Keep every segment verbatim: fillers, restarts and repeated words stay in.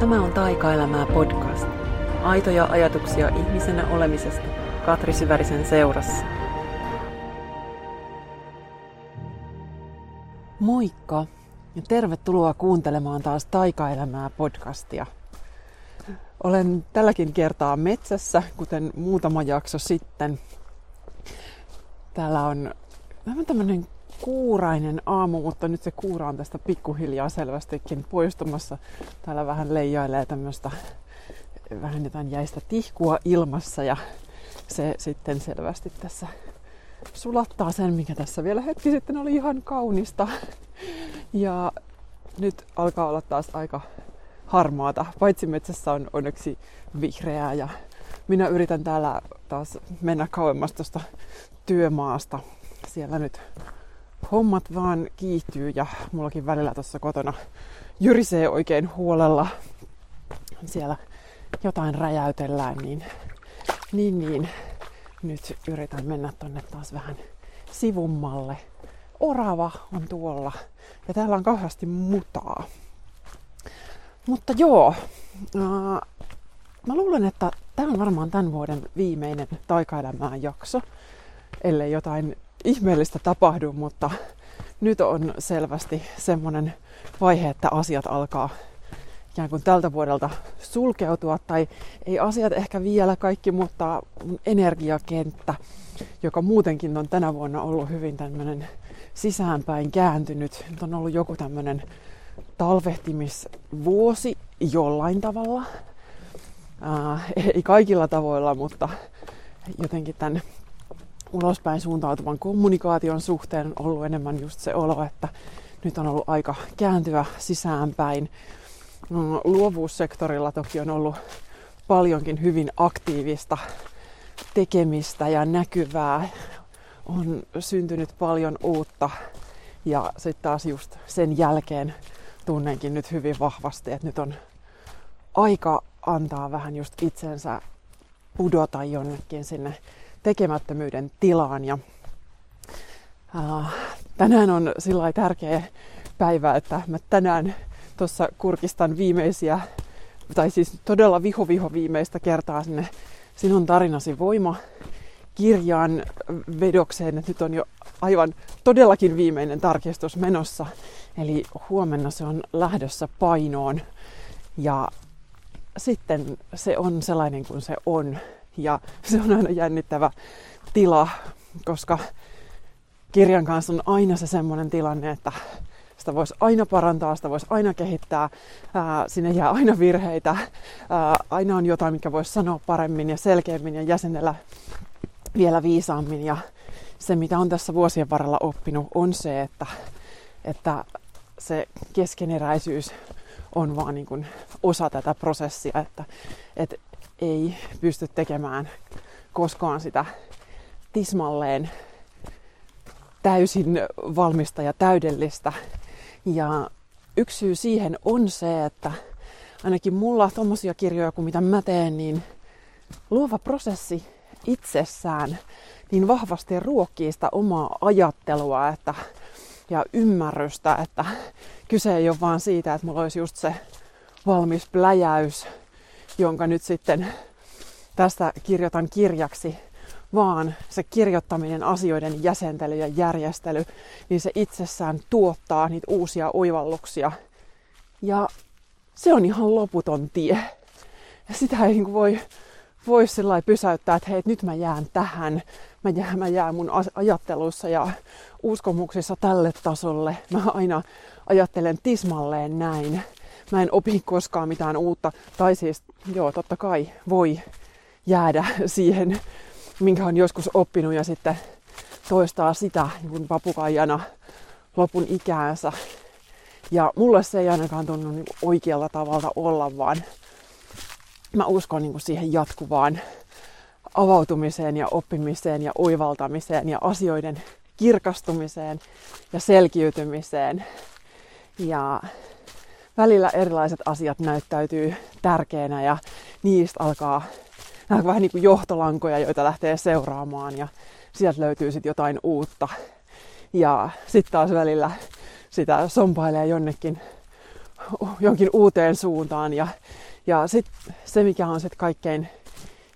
Tämä on Taikaelämää podcast. Aitoja ajatuksia ihmisenä olemisesta Katri Syvärisen seurassa. Moikka ja tervetuloa kuuntelemaan taas Taikaelämää podcastia. Olen tälläkin kertaa metsässä, kuten muutama jakso sitten. Täällä on tämmöinen kuurainen aamu, mutta nyt se kuura on tästä pikkuhiljaa selvästikin poistumassa. Täällä vähän leijailee tämmöistä vähän jotain jäistä tihkua ilmassa ja se sitten selvästi tässä sulattaa sen, mikä tässä vielä hetki sitten oli ihan kaunista. Ja nyt alkaa olla taas aika harmaata, paitsi metsässä on onneksi vihreää ja minä yritän täällä taas mennä kauemmas tuosta työmaasta. Siellä nyt hommat vaan kiihtyy ja mullakin välillä tuossa kotona jyrisee oikein huolella. Siellä jotain räjäytellään, niin, niin, niin. Nyt yritän mennä tonne taas vähän sivummalle. Orava on tuolla ja täällä on kauheasti mutaa. Mutta joo, äh, mä luulen, että tää on varmaan tämän vuoden viimeinen Taikaelämää jakso, ellei jotain ihmeellistä tapahdu, mutta nyt on selvästi semmoinen vaihe, että asiat alkaa ikään kuin tältä vuodelta sulkeutua, tai ei asiat ehkä vielä kaikki, mutta energiakenttä, joka muutenkin on tänä vuonna ollut hyvin tämmöinen sisäänpäin kääntynyt. Nyt on ollut joku tämmöinen talvehtimisvuosi jollain tavalla. Ää, ei kaikilla tavoilla, mutta jotenkin tämän ulospäin suuntautuvan kommunikaation suhteen on ollut enemmän just se olo, että nyt on ollut aika kääntyä sisäänpäin. Luovuussektorilla toki on ollut paljonkin hyvin aktiivista tekemistä ja näkyvää. On syntynyt paljon uutta ja sitten taas just sen jälkeen tunnenkin nyt hyvin vahvasti, että nyt on aika antaa vähän just itsensä pudota jonnekin sinne tekemättömyyden tilaan. Ja, äh, tänään on sillai tärkeä päivä, että mä tänään tuossa kurkistan viimeisiä, tai siis todella viho viho viimeistä kertaa sinne Sinun tarinasi voima -kirjaan vedokseen, että nyt on jo aivan todellakin viimeinen tarkistus menossa. Eli huomenna se on lähdössä painoon ja sitten se on sellainen kuin se on. Ja se on aina jännittävä tila, koska kirjan kanssa on aina se semmoinen tilanne, että sitä voisi aina parantaa, sitä voisi aina kehittää, ää, sinne jää aina virheitä, ää, aina on jotain, mikä voisi sanoa paremmin ja selkeämmin ja jäsenellä vielä viisaammin. Ja se, mitä on tässä vuosien varrella oppinut, on se, että, että se keskeneräisyys on vaan niin kuin osa tätä prosessia, että, että ei pysty tekemään koskaan sitä tismalleen täysin valmista ja täydellistä. Ja yksi syy siihen on se, että ainakin mulla tommosia kirjoja kuin mitä mä teen, niin luova prosessi itsessään niin vahvasti ruokkii sitä omaa ajattelua että, ja ymmärrystä, että kyse ei ole vaan siitä, että mulla olisi just se valmis pläjäys, jonka nyt sitten tästä kirjoitan kirjaksi, vaan se kirjoittaminen, asioiden jäsentely ja järjestely, niin se itsessään tuottaa niitä uusia oivalluksia. Ja se on ihan loputon tie. Ja sitä ei niin voi, voi sillai pysäyttää, että hei, nyt mä jään tähän. Mä jään, mä jään mun ajattelussa ja uskomuksissa tälle tasolle. Mä aina ajattelen tismalleen näin. Mä en opi koskaan mitään uutta. Tai siis, joo, totta kai voi jäädä siihen, minkä on joskus oppinut ja sitten toistaa sitä niin kuin papukaijana lopun ikäänsä. Ja mulle se ei ainakaan tunnu niin kuin oikealla tavalla olla, vaan mä uskon niin kuin siihen jatkuvaan avautumiseen ja oppimiseen ja oivaltamiseen ja asioiden kirkastumiseen ja selkiytymiseen. Ja välillä erilaiset asiat näyttäytyy tärkeänä ja niistä alkaa nämä vähän niin kuin johtolankoja, joita lähtee seuraamaan ja sieltä löytyy sitten jotain uutta. Ja sitten taas välillä sitä sompailee jonnekin jonkin uuteen suuntaan. Ja, ja sitten se, mikä on sit kaikkein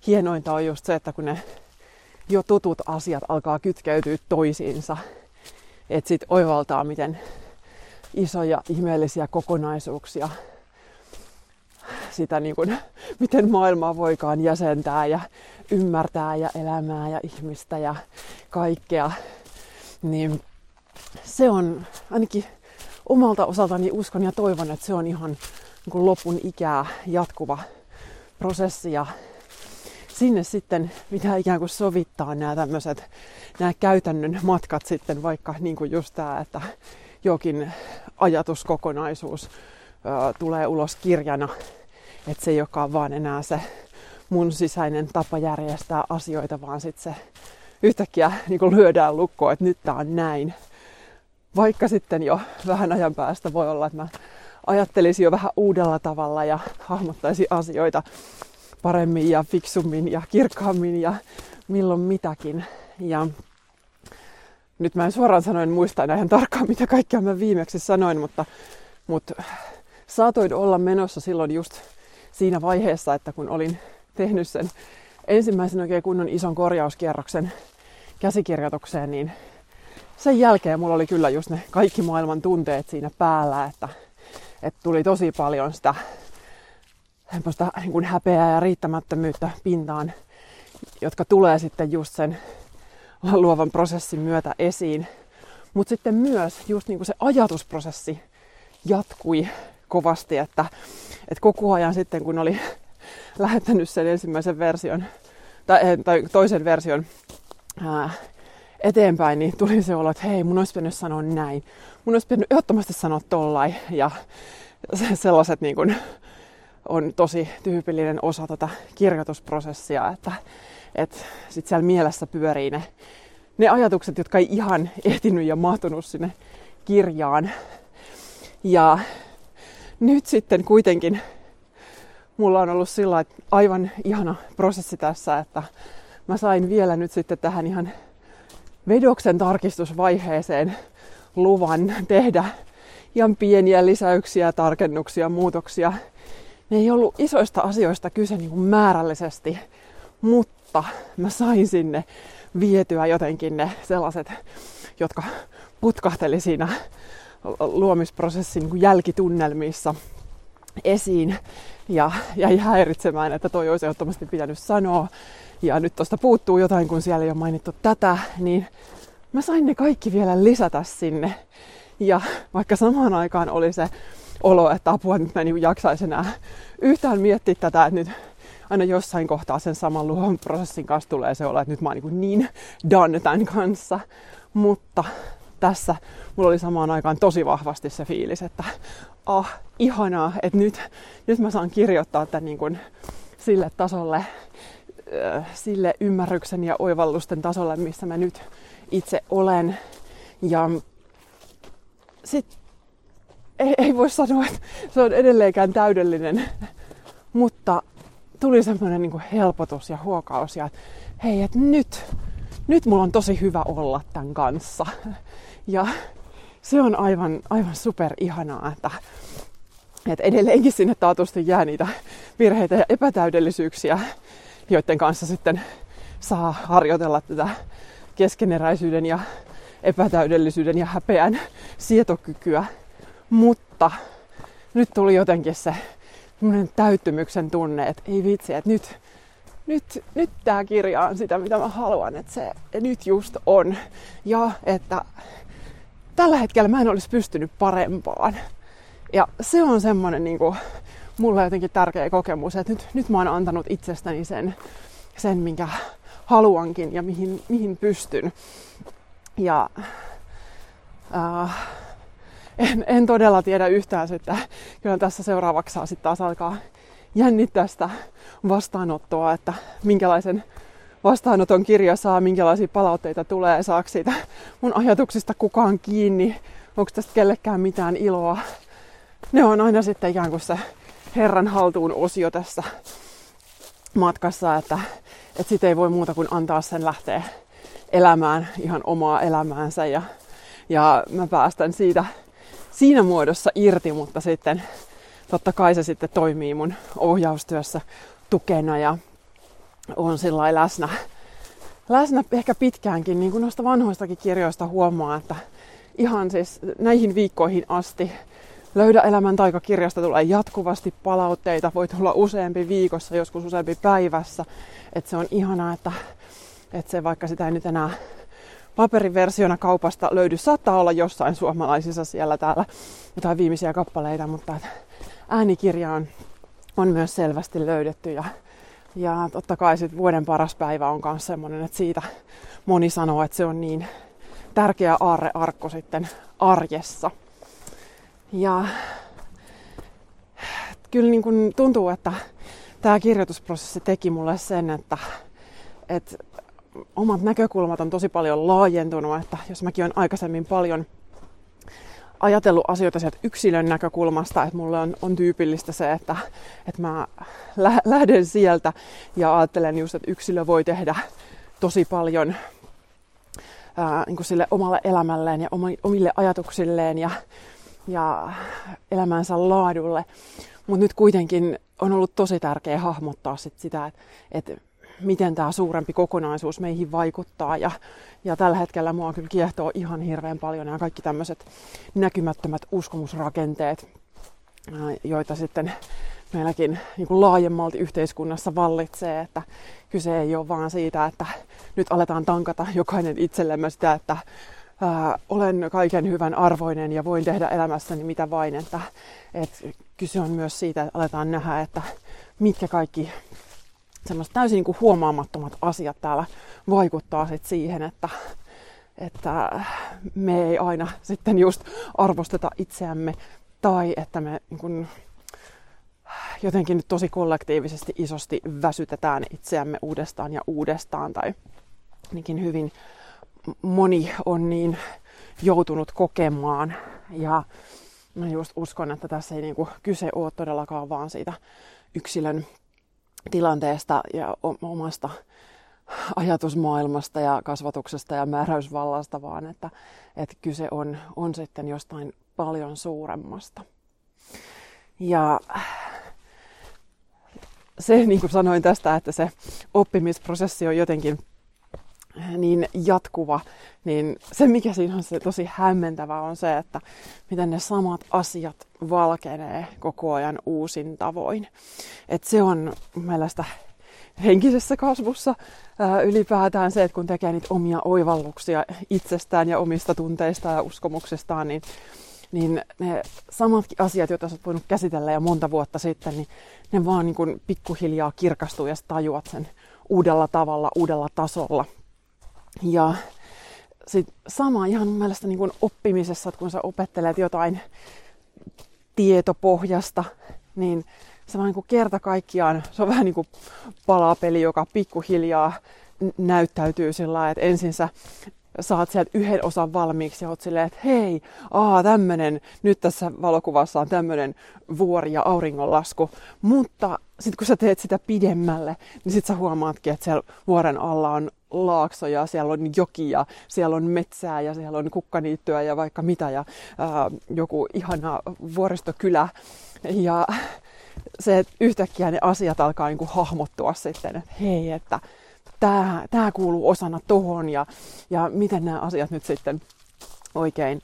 hienointa, on just se, että kun ne jo tutut asiat alkaa kytkeytyä toisiinsa. Että sitten oivaltaa, miten isoja ihmeellisiä kokonaisuuksia sitä, niin kun, miten maailmaa voikaan jäsentää ja ymmärtää ja elämää ja ihmistä ja kaikkea. Niin se on ainakin omalta osaltani uskon ja toivon, että se on ihan niin kun lopun ikää jatkuva prosessi. Ja sinne sitten pitää ikään kuin sovittaa nämä tämmöiset, nämä käytännön matkat sitten, vaikka niin kuin just tämä, että jokin ajatuskokonaisuus ö, tulee ulos kirjana, että se ei olekaan vaan enää se mun sisäinen tapa järjestää asioita, vaan sitten se yhtäkkiä niin kuin lyödään lukkoon, että nyt tää on näin. Vaikka sitten jo vähän ajan päästä voi olla, että mä ajattelisin jo vähän uudella tavalla ja hahmottaisin asioita paremmin ja fiksummin ja kirkkaammin ja milloin mitäkin. Ja nyt mä en suoraan sanoen muista enää ihan tarkkaan, mitä kaikkea mä viimeksi sanoin, mutta, mutta saatoin olla menossa silloin just siinä vaiheessa, että kun olin tehnyt sen ensimmäisen oikein kunnon ison korjauskierroksen käsikirjoitukseen, niin sen jälkeen mulla oli kyllä just ne kaikki maailman tunteet siinä päällä, että, että tuli tosi paljon sitä semmoista niin kuin häpeää ja riittämättömyyttä pintaan, jotka tulee sitten just sen luovan prosessin myötä esiin. Mutta sitten myös just niin kuin se ajatusprosessi jatkui kovasti, että, että koko ajan sitten kun oli lähettänyt sen ensimmäisen version tai, tai toisen version ää, eteenpäin, niin tuli se olo, että hei, mun olisi pitänyt sanoa näin. Mun olisi pitänyt ehdottomasti sanoa tollain ja sellaiset niin kuin on tosi tyypillinen osa tätä kirjoitusprosessia, että, että sitten siellä mielessä pyörii ne, ne ajatukset, jotka ei ihan ehtinyt ja mahtunut sinne kirjaan. Ja nyt sitten kuitenkin mulla on ollut sillä aivan ihana prosessi tässä, että mä sain vielä nyt sitten tähän ihan vedoksen tarkistusvaiheeseen luvan tehdä ihan pieniä lisäyksiä, tarkennuksia, muutoksia. Ne ei ollut isoista asioista kyse niin kuin määrällisesti, mutta mä sain sinne vietyä jotenkin ne sellaiset, jotka putkahteli siinä luomisprosessin niin kuin jälkitunnelmissa esiin ja jäi häiritsemään, että toi olisi ehdottomasti pitänyt sanoa. Ja nyt tuosta puuttuu jotain, kun siellä ei ole mainittu tätä, niin mä sain ne kaikki vielä lisätä sinne. Ja vaikka samaan aikaan oli se olo, että apua, nyt mä en jaksaisi enää yhtään miettiä tätä, että nyt aina jossain kohtaa sen saman luovan prosessin kanssa tulee se olo, että nyt mä oon niin, niin done tämän kanssa. Mutta tässä mulla oli samaan aikaan tosi vahvasti se fiilis, että ah, ihanaa, että nyt, nyt mä saan kirjoittaa tämän niin kuin sille tasolle, sille ymmärryksen ja oivallusten tasolle, missä mä nyt itse olen. Ja sitten Ei, ei voi sanoa, että se on edelleenkään täydellinen, mutta tuli semmoinen niin kuin helpotus ja huokaus, ja että hei, että nyt, nyt mulla on tosi hyvä olla tämän kanssa. Ja se on aivan, aivan superihanaa, että, että edelleenkin sinne taatusti jää niitä virheitä ja epätäydellisyyksiä, joiden kanssa sitten saa harjoitella tätä keskeneräisyyden ja epätäydellisyyden ja häpeän sietokykyä. Mutta nyt tuli jotenkin se täyttymyksen tunne, että ei vitsi, että nyt, nyt, nyt tää kirja on sitä, mitä mä haluan, että se nyt just on. Ja että tällä hetkellä mä en olisi pystynyt parempaan. Ja se on semmoinen niin kuin mulle jotenkin tärkeä kokemus, että nyt, nyt mä oon antanut itsestäni sen, sen minkä haluankin ja mihin, mihin pystyn. Ja Äh, En, en todella tiedä yhtään sitä. Kyllä tässä seuraavaksi saa sitten taas alkaa jännittää sitä vastaanottoa, että minkälaisen vastaanoton kirja saa, minkälaisia palautteita tulee, saako siitä mun ajatuksista kukaan kiinni, onko tästä kellekään mitään iloa. Ne on aina sitten ikään kuin se Herran haltuun osio tässä matkassa, että, että sit ei voi muuta kuin antaa sen lähteä elämään ihan omaa elämäänsä ja, ja mä päästän siitä siinä muodossa irti, mutta sitten totta kai se sitten toimii mun ohjaustyössä tukena ja on sillai läsnä, läsnä ehkä pitkäänkin, niin kuin noista vanhoistakin kirjoista huomaa, että ihan siis näihin viikkoihin asti Löydä elämän taikakirjasta tulee jatkuvasti palautteita, voi tulla useampi viikossa, joskus useampi päivässä. Että se on ihanaa, että, että se, vaikka sitä ei nyt enää paperiversiona kaupasta löydy, saattaa olla jossain suomalaisissa siellä täällä jotain viimeisiä kappaleita, mutta äänikirja on, on myös selvästi löydetty. Ja, ja totta kai sit Vuoden paras päivä on myös semmoinen, että siitä moni sanoo, että se on niin tärkeä aarrearkko sitten arjessa. Ja kyllä niin kuin tuntuu, että tämä kirjoitusprosessi teki mulle sen, että, että omat näkökulmat on tosi paljon laajentunut. Että jos mäkin olen aikaisemmin paljon ajatellut asioita sieltä yksilön näkökulmasta, että mulle on, on tyypillistä se, että, että mä lä- lähden sieltä ja ajattelen just, että yksilö voi tehdä tosi paljon ää, niin kuin sille omalle elämälleen ja omille ajatuksilleen ja ja elämänsä laadulle. Mutta nyt kuitenkin on ollut tosi tärkeää hahmottaa sit sitä, että et miten tämä suurempi kokonaisuus meihin vaikuttaa. Ja, ja tällä hetkellä mua kyllä kiehtoo ihan hirveän paljon nämä kaikki tämmöiset näkymättömät uskomusrakenteet, joita sitten meilläkin niin kuin laajemmalti yhteiskunnassa vallitsee, että kyse ei ole vaan siitä, että nyt aletaan tankata jokainen itsellemme sitä, että Äh, olen kaiken hyvän arvoinen ja voin tehdä elämässäni mitä vain. Että, et kyse on myös siitä, että aletaan nähdä, että mitkä kaikki semmoiset täysin niin kuin huomaamattomat asiat täällä vaikuttaa sit siihen, että, että me ei aina sitten just arvosteta itseämme tai että me niin kuin jotenkin nyt tosi kollektiivisesti isosti väsytetään itseämme uudestaan ja uudestaan tai niinkin hyvin moni on niin joutunut kokemaan, ja mä just uskon, että tässä ei niinku kyse ole todellakaan vaan siitä yksilön tilanteesta ja omasta ajatusmaailmasta ja kasvatuksesta ja määräysvallasta, vaan että, että kyse on, on sitten jostain paljon suuremmasta. Ja se, niin kuin sanoin tästä, että se oppimisprosessi on jotenkin niin jatkuva, niin se mikä siinä on se tosi hämmentävä on se, että miten ne samat asiat valkenee koko ajan uusin tavoin. Et se on mielestäni henkisessä kasvussa ää, ylipäätään se, että kun tekee niitä omia oivalluksia itsestään ja omista tunteistaan ja uskomuksistaan, niin, niin ne samatkin asiat, joita sä oot voinut käsitellä jo monta vuotta sitten, niin ne vaan niin kun pikkuhiljaa kirkastuu ja sä tajuat sen uudella tavalla, uudella tasolla. Ja sit sama ihan mun mielestä niin kuin oppimisessa, että kun sä opettelet jotain tietopohjasta, niin se vaan niin kuin kerta kaikkiaan, se on vähän niin kuin palapeli, joka pikkuhiljaa näyttäytyy sillä lailla, että ensin sä saat sieltä yhden osan valmiiksi ja oot silleen, että hei, aa tämmönen, nyt tässä valokuvassa on tämmönen vuori ja auringonlasku, mutta sitten kun sä teet sitä pidemmälle, niin sit sä huomaatkin, että siellä vuoren alla on laaksoja, siellä on jokia, siellä on metsää ja siellä on kukkaniittyä ja vaikka mitä ja ää, joku ihana vuoristokylä. Ja se, että yhtäkkiä ne asiat alkaa niinku hahmottua sitten, että hei, että tää, tää kuuluu osana tohon ja, ja miten nämä asiat nyt sitten oikein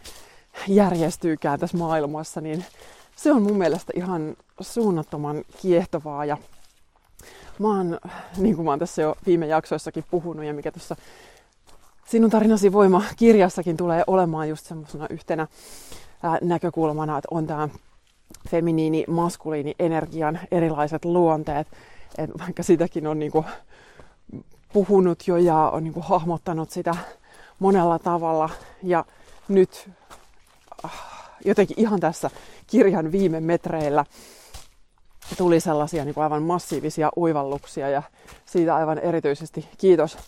järjestyykään tässä maailmassa, niin se on mun mielestä ihan suunnattoman kiehtovaa. Ja mä oon, niin kuin mä oon tässä jo viime jaksoissakin puhunut ja mikä tuossa Sinun tarinasi voima -kirjassakin tulee olemaan just semmoisena yhtenä ää, näkökulmana, että on tää feminiini, maskuliini energian erilaiset luonteet. Et vaikka sitäkin on niinku puhunut jo ja on niinku hahmottanut sitä monella tavalla ja nyt jotenkin ihan tässä kirjan viime metreillä tuli sellaisia niin kuin aivan massiivisia oivalluksia ja siitä aivan erityisesti kiitos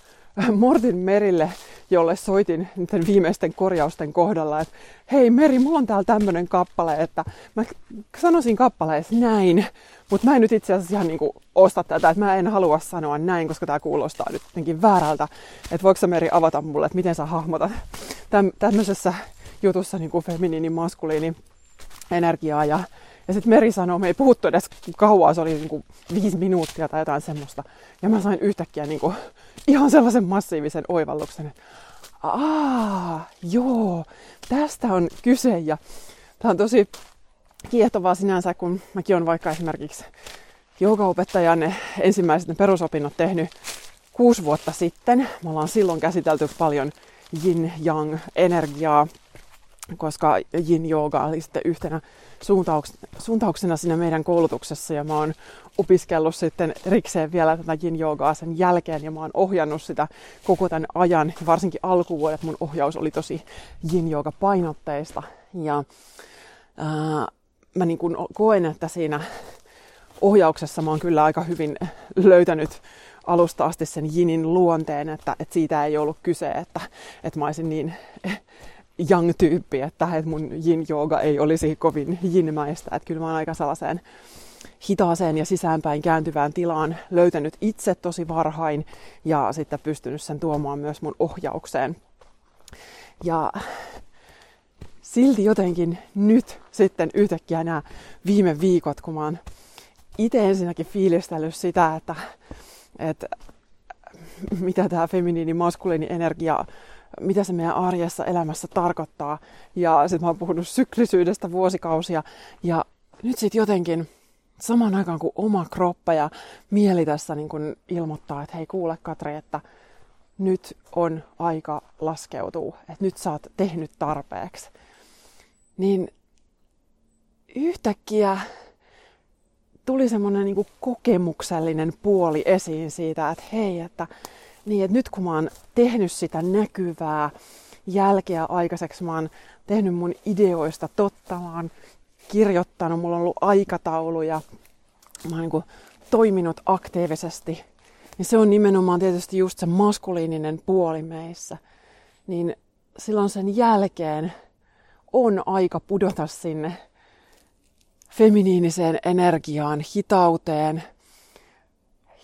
Mortin Merille, jolle soitin niiden viimeisten korjausten kohdalla, että hei Meri, mulla on täällä tämmönen kappale, että mä sanoisin kappaleessa näin, mutta mä en nyt itse asiassa ihan niin kuin osta tätä, että mä en halua sanoa näin, koska tää kuulostaa nyt jotenkin väärältä, että voiko sä Meri avata mulle, että miten sä hahmotat tämmöisessä jutussa niin kuin feminiini, maskuliini energiaa. Ja, ja sitten Meri sanoi, me ei puhuttu edes kauan, se oli niin kuin viisi minuuttia tai jotain semmoista. Ja mä sain yhtäkkiä niin kuin ihan sellaisen massiivisen oivalluksen, että aah, joo, tästä on kyse. Ja tää on tosi kiehtovaa sinänsä, kun mäkin olen vaikka esimerkiksi joogaopettajan ne ensimmäiset ne perusopinnot tehnyt kuusi vuotta sitten. Me ollaan silloin käsitelty paljon yin-yang-energiaa, koska yin-jooga oli sitten yhtenä suuntauksena siinä meidän koulutuksessa. Ja mä oon opiskellut sitten rikseen vielä tätä yin-joogaa sen jälkeen, ja mä oon ohjannut sitä koko tämän ajan. Varsinkin alkuvuodet mun ohjaus oli tosi yin-jooga-painotteista. Ja ää, mä niin kun koen, että siinä ohjauksessa mä oon kyllä aika hyvin löytänyt alusta asti sen jinin luonteen, että, että siitä ei ollut kyse, että, että mä olisin niin yang-tyyppi, että, että mun yin-jooga ei olisi kovin yin-mäistä. Että kyllä mä oon aika sellaiseen hitaaseen ja sisäänpäin kääntyvään tilaan löytänyt itse tosi varhain ja sitten pystynyt sen tuomaan myös mun ohjaukseen. Ja silti jotenkin nyt sitten yhtäkkiä nämä viime viikot, kun mä oon itse ensinnäkin fiilistellyt sitä, että, että mitä tämä feminiini, maskuliini energia, mitä se meidän arjessa elämässä tarkoittaa. Ja sitten mä oon puhunut syklisyydestä vuosikausia. Ja nyt sitten jotenkin samaan aikaan kuin oma kroppa ja mieli tässä niin kun ilmoittaa, että hei kuule Katri, että nyt on aika laskeutua. Että nyt sä oot tehnyt tarpeeksi. Niin yhtäkkiä tuli semmoinen niin kuin kokemuksellinen puoli esiin siitä, että hei, että, niin, että nyt kun mä oon tehnyt sitä näkyvää jälkeä aikaiseksi, mä oon tehnyt mun ideoista totta, mä oon kirjoittanut, mulla on ollut aikatauluja, mä oon niin kuin toiminut aktiivisesti, niin se on nimenomaan tietysti just se maskuliininen puoli meissä, niin silloin sen jälkeen on aika pudota sinne feminiiniseen energiaan, hitauteen,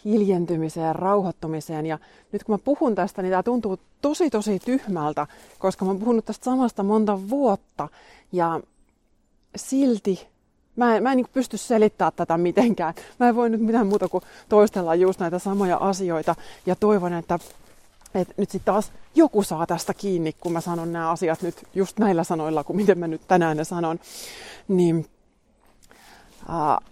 hiljentymiseen, rauhoittumiseen. Ja nyt kun mä puhun tästä, niin tää tuntuu tosi tosi tyhmältä, koska mä oon puhunut tästä samasta monta vuotta. Ja silti mä en, mä en niin pysty selittämään tätä mitenkään. Mä en voi nyt mitään muuta kuin toistella just näitä samoja asioita. Ja toivon, että, että nyt sitten taas joku saa tästä kiinni, kun mä sanon nämä asiat nyt just näillä sanoilla, kuin miten mä nyt tänään ne sanon. Niin Uh,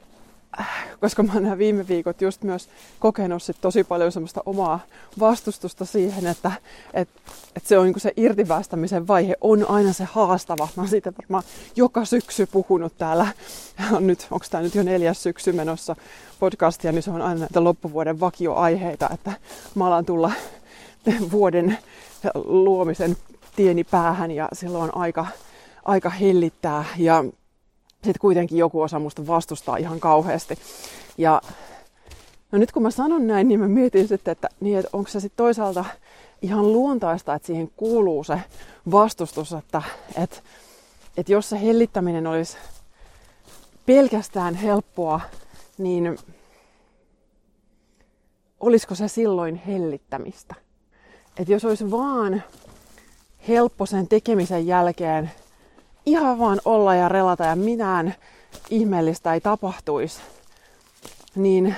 koska mä oon nämä viime viikot just myös kokenut sit tosi paljon semmoista omaa vastustusta siihen, että et, et se on niinku se irtipäästämisen vaihe on aina se haastava. Mä oon siitä varmaan joka syksy puhunut täällä. On nyt, onks tää nyt jo neljäs syksy menossa podcastia, niin se on aina näitä loppuvuoden vakioaiheita, että mä alan tulla vuoden luomisen tieni päähän ja silloin on aika, aika hellittää ja sitten kuitenkin joku osa musta vastustaa ihan kauheasti. Ja no nyt kun mä sanon näin, niin mä mietin sitten, että, niin, että onko se sitten toisaalta ihan luontaista, että siihen kuuluu se vastustus, että, että, että jos se hellittäminen olisi pelkästään helppoa, niin olisiko se silloin hellittämistä? Että jos olisi vaan helppo sen tekemisen jälkeen ihan vaan olla ja relata ja mitään ihmeellistä ei tapahtuisi, niin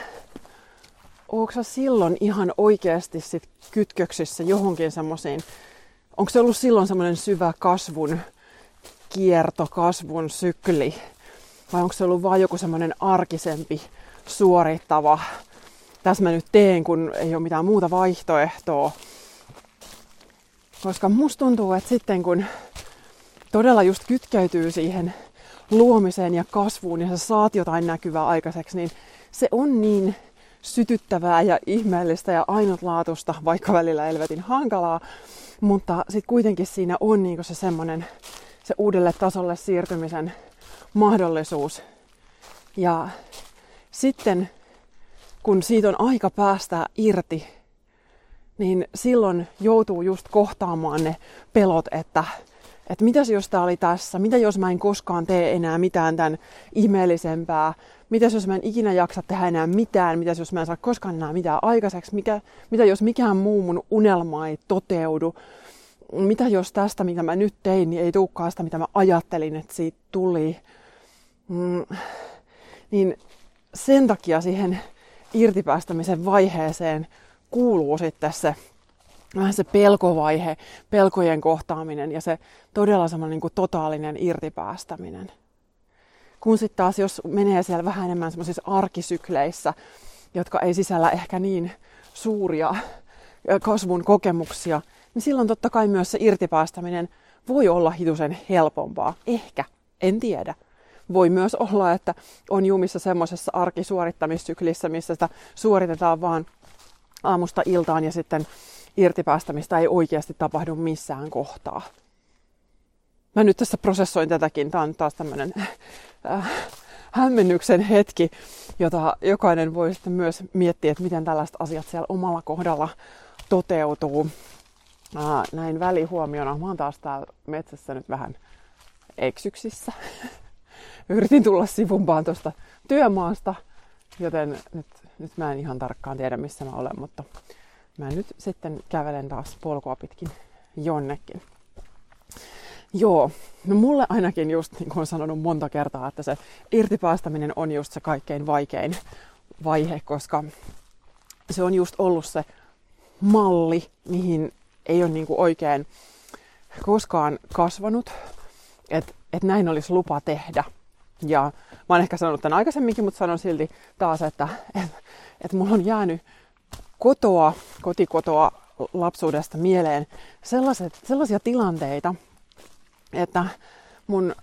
onko sä silloin ihan oikeasti sit kytköksissä johonkin semmoisiin? Onko se ollut silloin semmoinen syvä kasvun kierto, kasvun sykli? Vai onko se ollut vaan joku semmoinen arkisempi, suorittava, tässä mä nyt teen, kun ei ole mitään muuta vaihtoehtoa? Koska musta tuntuu, että sitten kun todella just kytkeytyy siihen luomiseen ja kasvuun ja sä saat jotain näkyvää aikaiseksi, niin se on niin sytyttävää ja ihmeellistä ja ainutlaatusta, vaikka välillä elvetin hankalaa, mutta sit kuitenkin siinä on niinku se semmonen se uudelle tasolle siirtymisen mahdollisuus. Ja sitten kun siitä on aika päästää irti, niin silloin joutuu just kohtaamaan ne pelot, että että mitäs jos tää oli tässä, mitä jos mä en koskaan tee enää mitään tämän ihmeellisempää, mitäs jos mä en ikinä jaksa tehdä enää mitään, mitäs jos mä en saa koskaan enää mitään aikaiseksi, Mikä, mitä jos mikään muu mun unelma ei toteudu, mitä jos tästä, mitä mä nyt tein, niin ei tulekaan sitä, mitä mä ajattelin, että siitä tuli. mm, niin sen takia siihen irtipäästämisen vaiheeseen kuuluu sitten se, vähän se pelkovaihe, pelkojen kohtaaminen ja se todella semmoinen niin kuin totaalinen irtipäästäminen. Kun sitten taas, jos menee siellä vähän enemmän semmoisissa arkisykleissä, jotka ei sisällä ehkä niin suuria kasvun kokemuksia, niin silloin totta kai myös se irtipäästäminen voi olla hitusen helpompaa. Ehkä, en tiedä. Voi myös olla, että on jumissa semmoisessa arkisuorittamissyklissä, missä sitä suoritetaan vaan aamusta iltaan ja sitten irtipäästämistä ei oikeasti tapahdu missään kohtaa. Mä nyt tässä prosessoin tätäkin. Tää on taas tämmönen äh, hämmennyksen hetki, jota jokainen voi sitten myös miettiä, että miten tällaiset asiat siellä omalla kohdalla toteutuu. Äh, näin välihuomiona. Mä oon taas täällä metsässä nyt vähän eksyksissä. Yritin tulla sivumpaan tuosta työmaasta, joten nyt, nyt mä en ihan tarkkaan tiedä, missä mä olen, mutta mä nyt sitten kävelen taas polkua pitkin jonnekin. Joo, no mulle ainakin just niin kuin olen sanonut monta kertaa, että se irtipäästäminen on just se kaikkein vaikein vaihe, koska se on just ollut se malli, mihin ei ole niin kuin oikein koskaan kasvanut, että et näin olisi lupa tehdä. Ja mä oon ehkä sanonut tämän aikaisemminkin, mutta sanon silti taas, että et, et mulla on jäänyt kotoa, kotikotoa lapsuudesta mieleen sellaiset, sellaisia tilanteita, että mun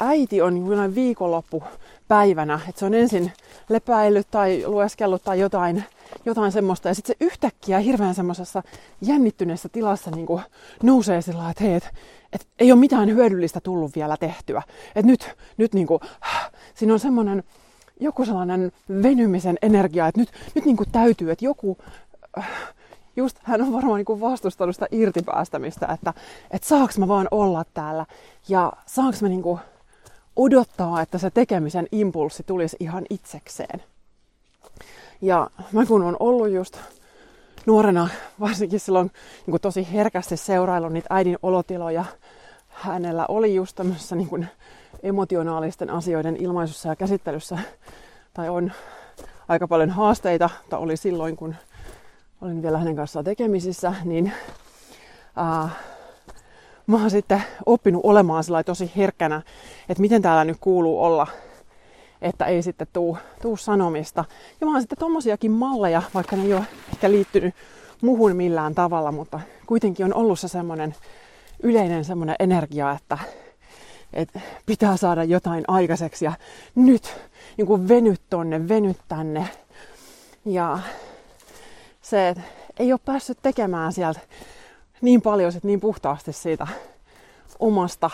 äiti on jonain viikonloppupäivänä, että se on ensin lepäillyt tai lueskellut tai jotain, jotain semmoista. Ja sitten se yhtäkkiä hirveän semmoisessa jännittyneessä tilassa niin kuin nousee sillä lailla, että hei, et, et ei ole mitään hyödyllistä tullut vielä tehtyä. Että nyt, nyt niin kuin, siinä on semmoinen joku sellainen venymisen energia, että nyt, nyt niin kuin täytyy, että joku... Just hän on varmaan niin vastustanut sitä irtipäästämistä, että, että saaks mä vaan olla täällä ja saaks mä niin kuin odottaa, että se tekemisen impulssi tulisi ihan itsekseen. Ja mä kun on ollut just nuorena, varsinkin silloin niin kuin tosi herkästi seuraillut niitä äidin olotiloja, hänellä oli just tämmöisessä niin kuin emotionaalisten asioiden ilmaisussa ja käsittelyssä, tai on aika paljon haasteita, tai oli silloin kun olin vielä hänen kanssaan tekemisissä, niin äh, mä oon sitten oppinut olemaan tosi herkkänä, että miten täällä nyt kuuluu olla, että ei sitten tuu, tuu sanomista. Ja mä oon sitten tommosiakin malleja, vaikka ne ei ole ehkä liittynyt muuhun millään tavalla, mutta kuitenkin on ollut se semmoinen yleinen semmoinen energia, että, että pitää saada jotain aikaiseksi ja nyt niin kuin venyt tonne, venyt tänne. Ja... Se, että ei ole päässyt tekemään sieltä niin paljon, sit niin puhtaasti siitä omasta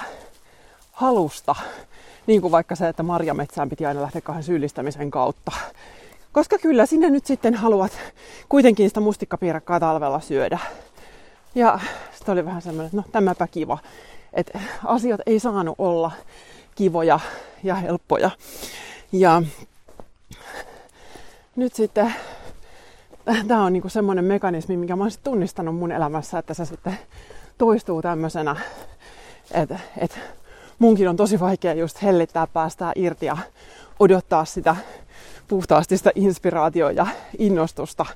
halusta. Niin kuin vaikka se, että marjametsään piti aina lähteä kahden syyllistämisen kautta. Koska kyllä sinä nyt sitten haluat kuitenkin sitä mustikkapiirakkaa talvella syödä. Ja sitten oli vähän semmoinen, että no tämäpä kiva. Että asiat ei saanut olla kivoja ja helppoja. Ja nyt sitten... Tämä on niinku semmoinen mekanismi, mikä mä oon sit tunnistanut mun elämässä, että se sitten toistuu tämmöisenä, että et munkin on tosi vaikea just hellittää, päästää irti ja odottaa sitä puhtaasti sitä inspiraatiota ja innostusta,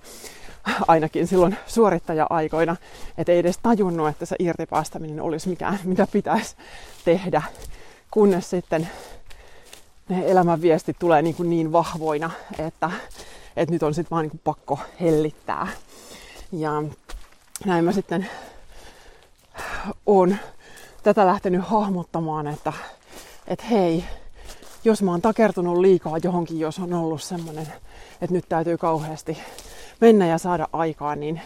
ainakin silloin suorittaja-aikoina, että ei edes tajunnut, että se irtipäästäminen olisi mikään, mitä pitäisi tehdä, kunnes sitten ne elämänviestit tulee niin, kuin niin vahvoina, että että nyt on sitten vaan niinku pakko hellittää. Ja näin mä sitten oon tätä lähtenyt hahmottamaan, että et hei, jos mä oon takertunut liikaa johonkin, jos on ollut semmoinen, että nyt täytyy kauheasti mennä ja saada aikaa, niin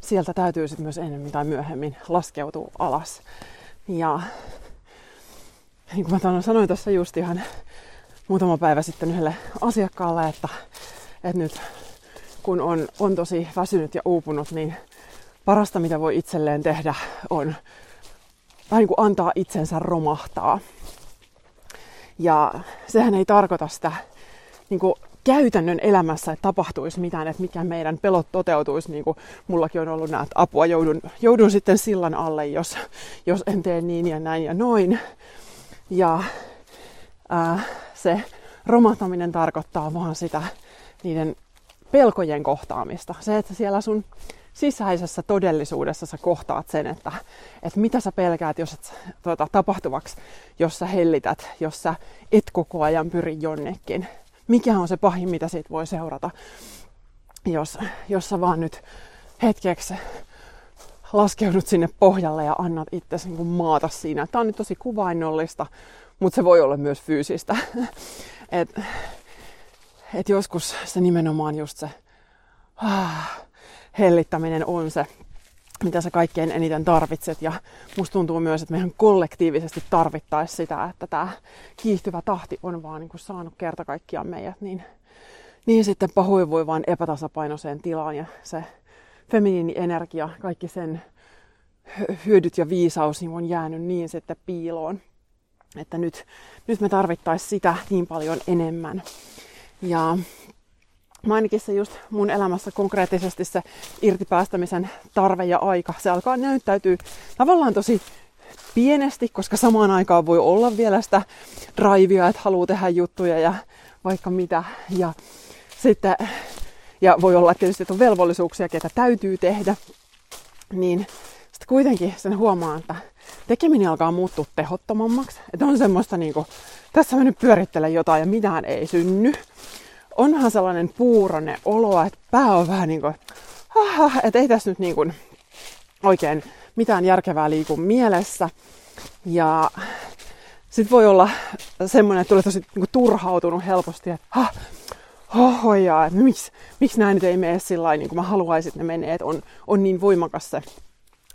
sieltä täytyy sitten myös ennemmin tai myöhemmin laskeutua alas. Ja niin kuin mä sanoin tässä just ihan muutama päivä sitten yhdelle asiakkaalle, että Et nyt kun on, on tosi väsynyt ja uupunut, niin parasta mitä voi itselleen tehdä on vähän niin kuin antaa itsensä romahtaa. Ja sehän ei tarkoita sitä niin kuin käytännön elämässä, että tapahtuisi mitään, että mikä meidän pelot toteutuisi. Niin kuin mullakin on ollut nämä, että apua joudun, joudun sitten sillan alle, jos, jos en tee niin ja näin ja noin. Ja ää, se romahtaminen tarkoittaa vaan sitä niiden pelkojen kohtaamista. Se, että siellä sun sisäisessä todellisuudessa sä kohtaat sen, että, että mitä sä pelkäät jos et, tuota, tapahtuvaksi, jos sä hellität, jos sä et koko ajan pyri jonnekin. Mikä on se pahin, mitä siitä voi seurata, jos, jos sä vaan nyt hetkeksi laskeudut sinne pohjalle ja annat itsesi niin kuin maata siinä. Tämä on nyt tosi kuvainnollista, mutta se voi olla myös fyysistä. Et, et joskus se nimenomaan just se ah, hellittäminen on se, mitä sä kaikkein eniten tarvitset. Ja musta tuntuu myös, että meidän kollektiivisesti tarvittaisiin sitä, että tämä kiihtyvä tahti on vaan niin kuin saanut kerta kaikkiaan meidät niin, niin sitten pahoinvoivaan epätasapainoiseen tilaan ja se feminiini energia, kaikki sen hyödyt ja viisaus niin on jäänyt niin sitten piiloon, että nyt, nyt me tarvittaisiin sitä niin paljon enemmän. Ja mä ainakin se just mun elämässä konkreettisesti se irtipäästämisen tarve ja aika, se alkaa näyttäytyä tavallaan tosi pienesti, koska samaan aikaan voi olla vielä sitä draivia, että haluaa tehdä juttuja ja vaikka mitä. Ja sitten... Ja voi olla, että tietysti että on velvollisuuksia, ketä täytyy tehdä. Niin sitten kuitenkin sen huomaa, että tekeminen alkaa muuttua tehottomammaksi. Että on semmoista niinku, tässä mä nyt pyörittelen jotain ja mitään ei synny. Onhan sellainen puuronen oloa, että pää on vähän niinku, että ei tässä nyt niinku oikein mitään järkevää liiku mielessä. Ja sit voi olla semmoinen, että tulee tosi niinku turhautunut helposti, että ha, hohojaa, että miksi, miksi nämä nyt ei mene sillä lailla, niin kuin mä haluaisin, että ne menee, että on, on niin voimakas se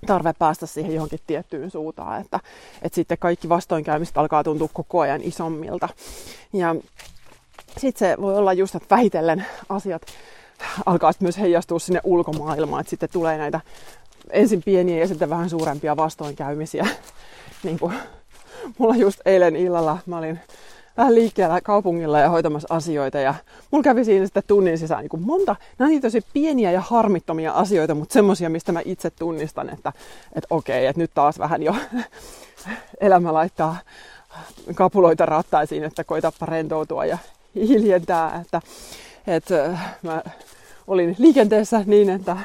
tarve päästä siihen johonkin tiettyyn suuntaan, että, että sitten kaikki vastoinkäymiset alkaa tuntua koko ajan isommilta. Ja sitten se voi olla just, että vähitellen asiat alkaa myös heijastua sinne ulkomaailmaan, että sitten tulee näitä ensin pieniä ja sitten vähän suurempia vastoinkäymisiä. Niin kuin mulla just eilen illalla mä olin vähän liikkeellä kaupungilla ja hoitamassa asioita. Ja mulla kävi siinä sitten tunnin sisään niin kuin monta. Nämä on tosi pieniä ja harmittomia asioita, mutta semmoisia, mistä mä itse tunnistan, että, että okei, että nyt taas vähän jo elämä laittaa kapuloita rattaisiin, että koitapa rentoutua ja hiljentää. Että, että mä olin liikenteessä niin, että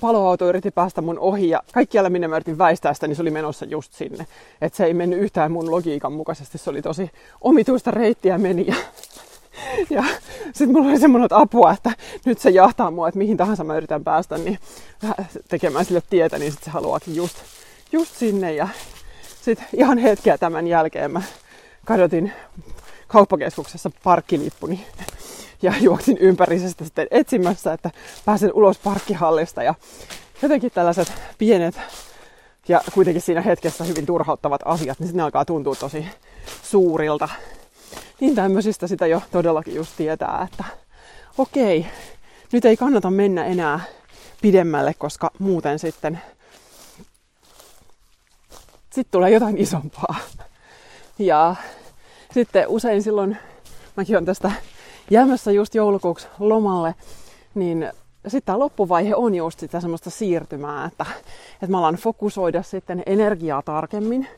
paloauto yritti päästä mun ohi ja kaikkialla minne mä yritin väistää sitä, niin se oli menossa just sinne. Että se ei mennyt yhtään mun logiikan mukaisesti, se oli tosi omituista reittiä meni. Ja, ja sit mulla oli semmoinen apua, että nyt se jahtaa mua, että mihin tahansa mä yritän päästä niin tekemään sille tietä, niin sit se haluaakin just, just sinne. Ja sit ihan hetkeä tämän jälkeen mä kadotin kauppakeskuksessa parkkilippuni. Ja juoksin ympärisestä sitten etsimässä, että pääsen ulos parkkihallista. Ja jotenkin tällaiset pienet ja kuitenkin siinä hetkessä hyvin turhauttavat asiat, niin ne alkaa tuntua tosi suurilta. Niin tämmöisistä sitä jo todellakin just tietää, että okei, nyt ei kannata mennä enää pidemmälle, koska muuten sitten sit tulee jotain isompaa. Ja sitten usein silloin, mäkin olen tästä jäämässä just joulukuuksi lomalle, niin sitten tämä loppuvaihe on just sitä semmoista siirtymää, että, että mä alan fokusoida sitten energiaa tarkemmin.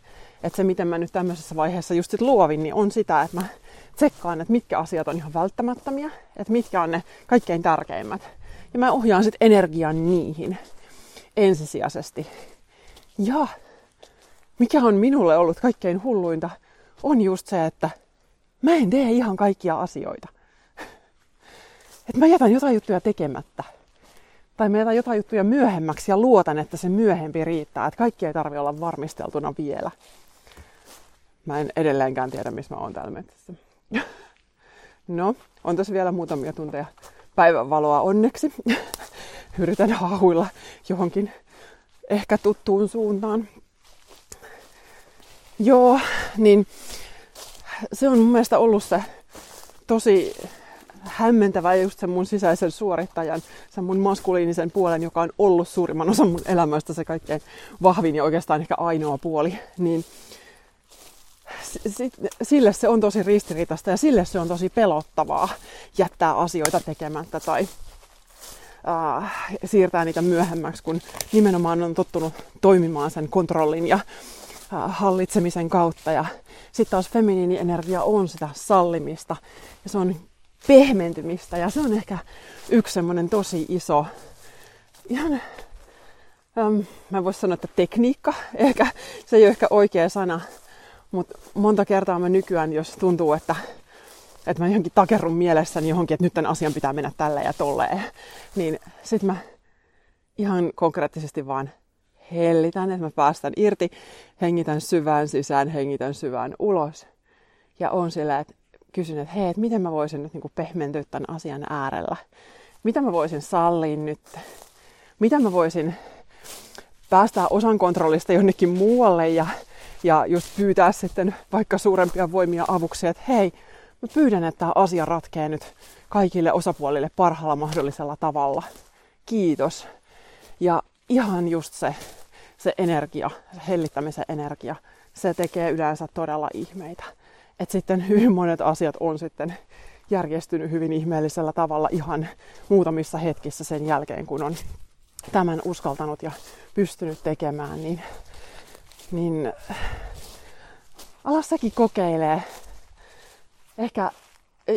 Että se, miten mä nyt tämmöisessä vaiheessa just sit luovin, niin on sitä, että mä tsekkaan, että mitkä asiat on ihan välttämättömiä, että mitkä on ne kaikkein tärkeimmät. Ja mä ohjaan sitten energiaa niihin ensisijaisesti. Ja mikä on minulle ollut kaikkein hulluinta, on just se, että mä en tee ihan kaikkia asioita. Että mä jätän jotain juttuja tekemättä. Tai mä jätän jotain juttuja myöhemmäksi ja luotan, että se myöhempi riittää. Että kaikki ei tarvitse olla varmisteltuna vielä. Mä en edelleenkään tiedä, missä mä oon täällä metsässä. No, on tässä vielä muutamia tunteja päivänvaloa onneksi. Yritän haahuilla johonkin ehkä tuttuun suuntaan. Joo, niin se on mun mielestä ollut se tosi hämmentävä just sen mun sisäisen suorittajan, sen mun maskuliinisen puolen, joka on ollut suurimman osan mun elämästä se kaikkein vahvin ja oikeastaan ehkä ainoa puoli, niin sille se on tosi ristiriitaista ja sille se on tosi pelottavaa jättää asioita tekemättä tai äh, siirtää niitä myöhemmäksi, kun nimenomaan on tottunut toimimaan sen kontrollin ja hallitsemisen kautta. Ja sitten taas feminiinienergia on sitä sallimista ja se on pehmentymistä ja se on ehkä yksi semmoinen tosi iso ihan, äm, mä en voi sanoa, että tekniikka, ehkä se ei ole ehkä oikea sana, mutta monta kertaa mä nykyään, jos tuntuu, että että mä johonkin takerrun mielessäni johonkin, että nyt tämän asian pitää mennä tällä ja tolleen, niin sit mä ihan konkreettisesti vaan hellitän, että mä päästän irti, hengitän syvään sisään, hengitän syvään ulos. Ja on sillä, että kysyn, että hei, että miten mä voisin nyt niinku pehmentyä tämän asian äärellä? Mitä mä voisin sallia nyt? Mitä mä voisin päästää osan kontrollista jonnekin muualle ja, ja just pyytää sitten vaikka suurempia voimia avuksi, että hei, mä pyydän, että tämä asia ratkee nyt kaikille osapuolille parhaalla mahdollisella tavalla. Kiitos. Ja ihan just se, se energia, se hellittämisen energia, se tekee yleensä todella ihmeitä. Et sitten hyvin monet asiat on sitten järjestynyt hyvin ihmeellisellä tavalla ihan muutamissa hetkissä sen jälkeen, kun on tämän uskaltanut ja pystynyt tekemään. Niin, niin ala säkin kokeilee. Ehkä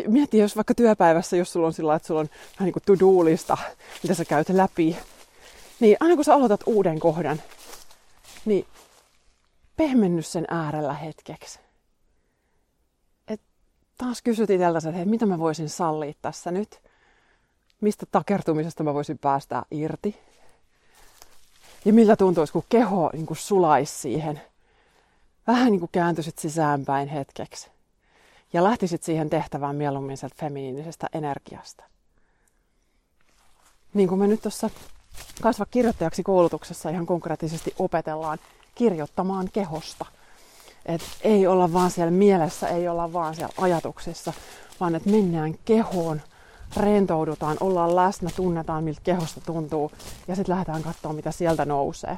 mieti, jos vaikka työpäivässä, jos sulla on sillä, että sulla on vähän niin kuin to-do-lista, mitä sä käyt läpi, niin aina kun sä aloitat uuden kohdan, niin pehmenny sen äärellä hetkeksi. Et taas kysyt itseltäsi, että hei, mitä mä voisin sallia tässä nyt? Mistä takertumisesta mä voisin päästää irti? Ja miltä tuntuisi, kun keho niin kuin sulaisi siihen? Vähän niin kuin kääntyisit sisäänpäin hetkeksi. Ja lähtisit siihen tehtävään mieluummin sieltä feminiinisestä energiasta. Niin kuin me nyt tuossa Kasva kirjoittajaksi -koulutuksessa ihan konkreettisesti opetellaan kirjoittamaan kehosta. Et ei olla vaan siellä mielessä, ei olla vaan siellä ajatuksissa, vaan että mennään kehoon, rentoudutaan, ollaan läsnä, tunnetaan miltä kehosta tuntuu ja sitten lähdetään katsomaan mitä sieltä nousee.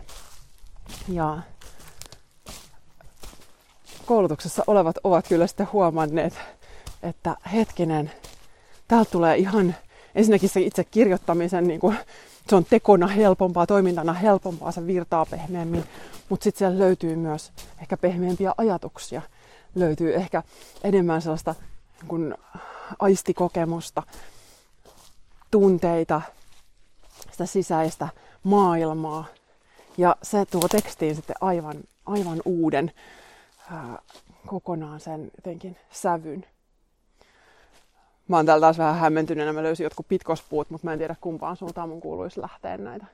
Ja koulutuksessa olevat ovat kyllä sitten huomanneet, että hetkinen, täältä tulee ihan ensinnäkin se itse kirjoittamisen, niin kuin, se on tekona helpompaa, toimintana helpompaa, se virtaa pehmeämmin, mutta sitten siellä löytyy myös ehkä pehmeämpiä ajatuksia, löytyy ehkä enemmän sellaista niin kuin aistikokemusta, tunteita, sitä sisäistä maailmaa ja se tuo tekstiin sitten aivan, aivan uuden kokonaan sen jotenkin sävyn. Mä oon täällä taas vähän hämmentyneenä, mä löysin jotkut pitkospuut, mutta mä en tiedä kumpaan suuntaan mun kuuluisi lähteä näitä.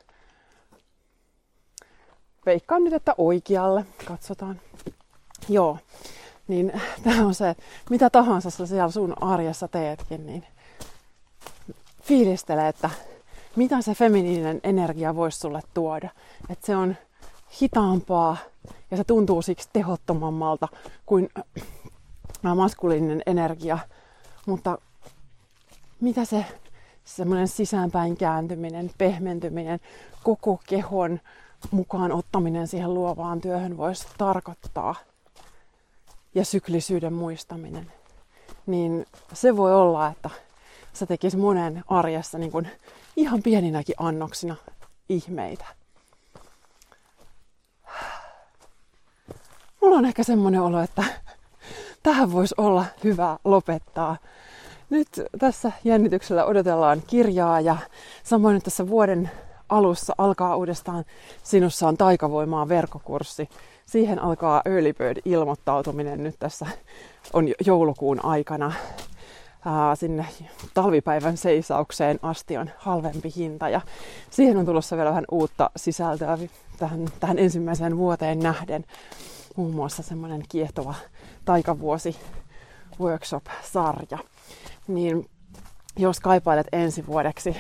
Veikkaan nyt, että oikealle. Katsotaan. Joo. Niin tää on se, mitä tahansa sä siellä sun arjessa teetkin, niin fiilistele, että mitä se feminiininen energia voisi sulle tuoda. Että se on hitaampaa ja se tuntuu siksi tehottomammalta kuin maskuliininen energia. Mutta mitä se semmoinen sisäänpäin kääntyminen, pehmentyminen, koko kehon mukaan ottaminen siihen luovaan työhön voisi tarkoittaa ja syklisyyden muistaminen, niin se voi olla, että se tekisi monen arjessa niin kuin ihan pieninäkin annoksina ihmeitä. Mulla on ehkä semmoinen olo, että tähän voisi olla hyvä lopettaa. Nyt tässä jännityksellä odotellaan kirjaa ja samoin tässä vuoden alussa alkaa uudestaan Sinussa on taikavoimaa -verkkokurssi. Siihen alkaa Early Bird-ilmoittautuminen nyt tässä on joulukuun aikana. Sinne talvipäivän seisaukseen asti on halvempi hinta ja siihen on tulossa vielä vähän uutta sisältöä tähän, tähän ensimmäiseen vuoteen nähden. Muun muassa semmoinen kiehtova taikavuosi-workshop-sarja. Niin jos kaipailet ensi vuodeksi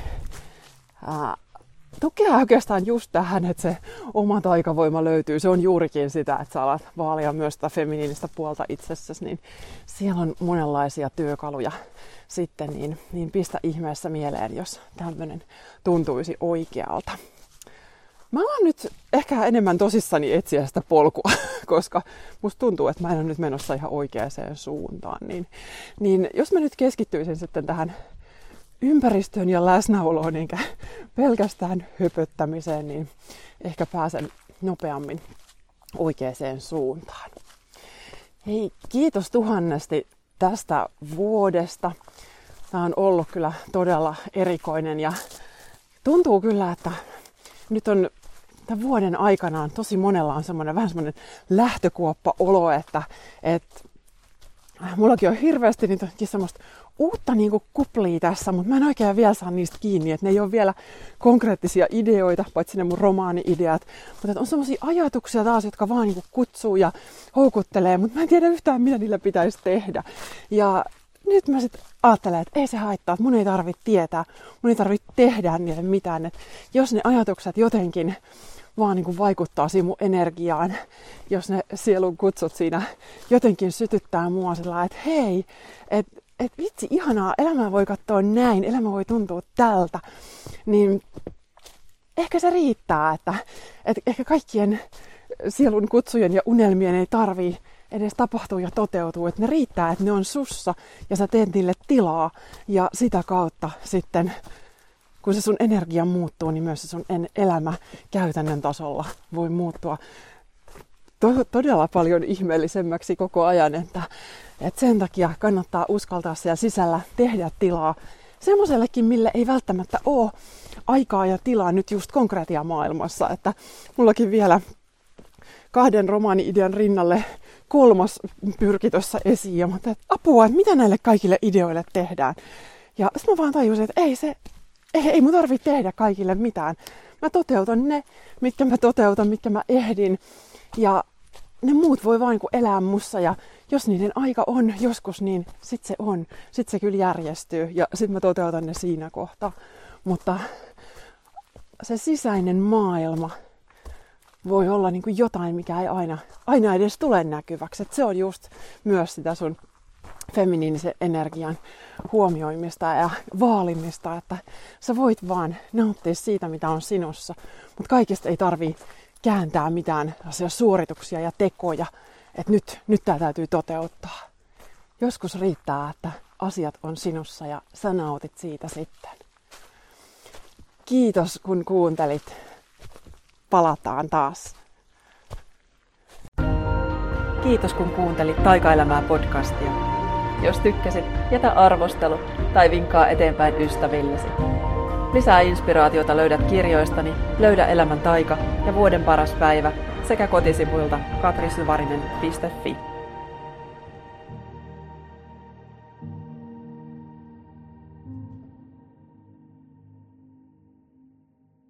ää, tukea oikeastaan just tähän, että se oma taikavoima löytyy. Se on juurikin sitä, että sä alat vaalia myös sitä feminiinistä puolta itsessäsi. Niin siellä on monenlaisia työkaluja sitten, niin, niin pistä ihmeessä mieleen, jos tämmöinen tuntuisi oikealta. Mä alan nyt ehkä enemmän tosissani etsiä sitä polkua, koska musta tuntuu, että mä en ole nyt menossa ihan oikeaan suuntaan. Niin, niin jos mä nyt keskittyisin sitten tähän ympäristöön ja läsnäoloon, enkä pelkästään höpöttämiseen, niin ehkä pääsen nopeammin oikeaan suuntaan. Hei, kiitos tuhannesti tästä vuodesta. Tämä on ollut kyllä todella erikoinen ja tuntuu kyllä, että nyt on tämän vuoden aikanaan tosi monella on semmoinen vähän semmoinen lähtökuoppa-olo, että, että mullakin on hirveästi niitä semmoista uutta niinku kuplia tässä, mutta mä en oikein vielä saa niistä kiinni, että ne ei ole vielä konkreettisia ideoita, paitsi ne mun romaani-ideat, mutta on semmoisia ajatuksia taas, jotka vaan niinku kutsuu ja houkuttelee, mutta mä en tiedä yhtään, mitä niillä pitäisi tehdä. Ja nyt mä sitten ajattelen, että ei se haittaa, että mun ei tarvitse tietää, mun ei tarvitse tehdä niille mitään, että jos ne ajatukset jotenkin vaan niin kuin vaikuttaa siihen mun energiaan, jos ne sielun kutsut siinä jotenkin sytyttää mua sillä, että hei, että et vitsi, ihanaa, elämää voi katsoa näin, elämä voi tuntua tältä, niin ehkä se riittää, että et ehkä kaikkien sielun kutsujen ja unelmien ei tarvii edes tapahtuu ja toteutuu, että ne riittää, että ne on sussa ja sä teet niille tilaa ja sitä kautta sitten, kun se sun energia muuttuu, niin myös se sun elämä käytännön tasolla voi muuttua to- todella paljon ihmeellisemmäksi koko ajan, että, että sen takia kannattaa uskaltaa siellä sisällä tehdä tilaa semmoisellekin, mille ei välttämättä ole aikaa ja tilaa nyt just konkreettia maailmassa, että mullakin vielä kahden romaani-idean rinnalle kolmas pyrki tuossa esiin ja mä ajattelin, että apua, että mitä näille kaikille ideoille tehdään. Ja sitten mä vaan tajusin, että ei, se, ei, ei mun tarvitse tehdä kaikille mitään. Mä toteutan ne, mitkä mä toteutan, mitkä mä ehdin. Ja ne muut voi vaan elää mussa ja jos niiden aika on joskus, niin sit se on. Sit se kyllä järjestyy ja sit mä toteutan ne siinä kohtaa. Mutta se sisäinen maailma voi olla niin kuin jotain, mikä ei aina, aina edes tule näkyväksi. Et se on just myös sitä sun feminiinisen energian huomioimista ja vaalimista, että sä voit vaan nauttia siitä, mitä on sinussa. Mutta kaikista ei tarvii kääntää mitään suorituksia ja tekoja, että nyt, nyt tää täytyy toteuttaa. Joskus riittää, että asiat on sinussa ja sä nautit siitä sitten. Kiitos, kun kuuntelit. Palataan taas. Kiitos kun kuuntelit Taikaelämää podcastia. Jos tykkäsit, jätä arvostelu tai vinkkaa eteenpäin ystävillesi. Lisää inspiraatiota löydät kirjoistani Löydä elämän taika ja Vuoden paras päivä sekä kotisivuilta katri syvärinen piste fi.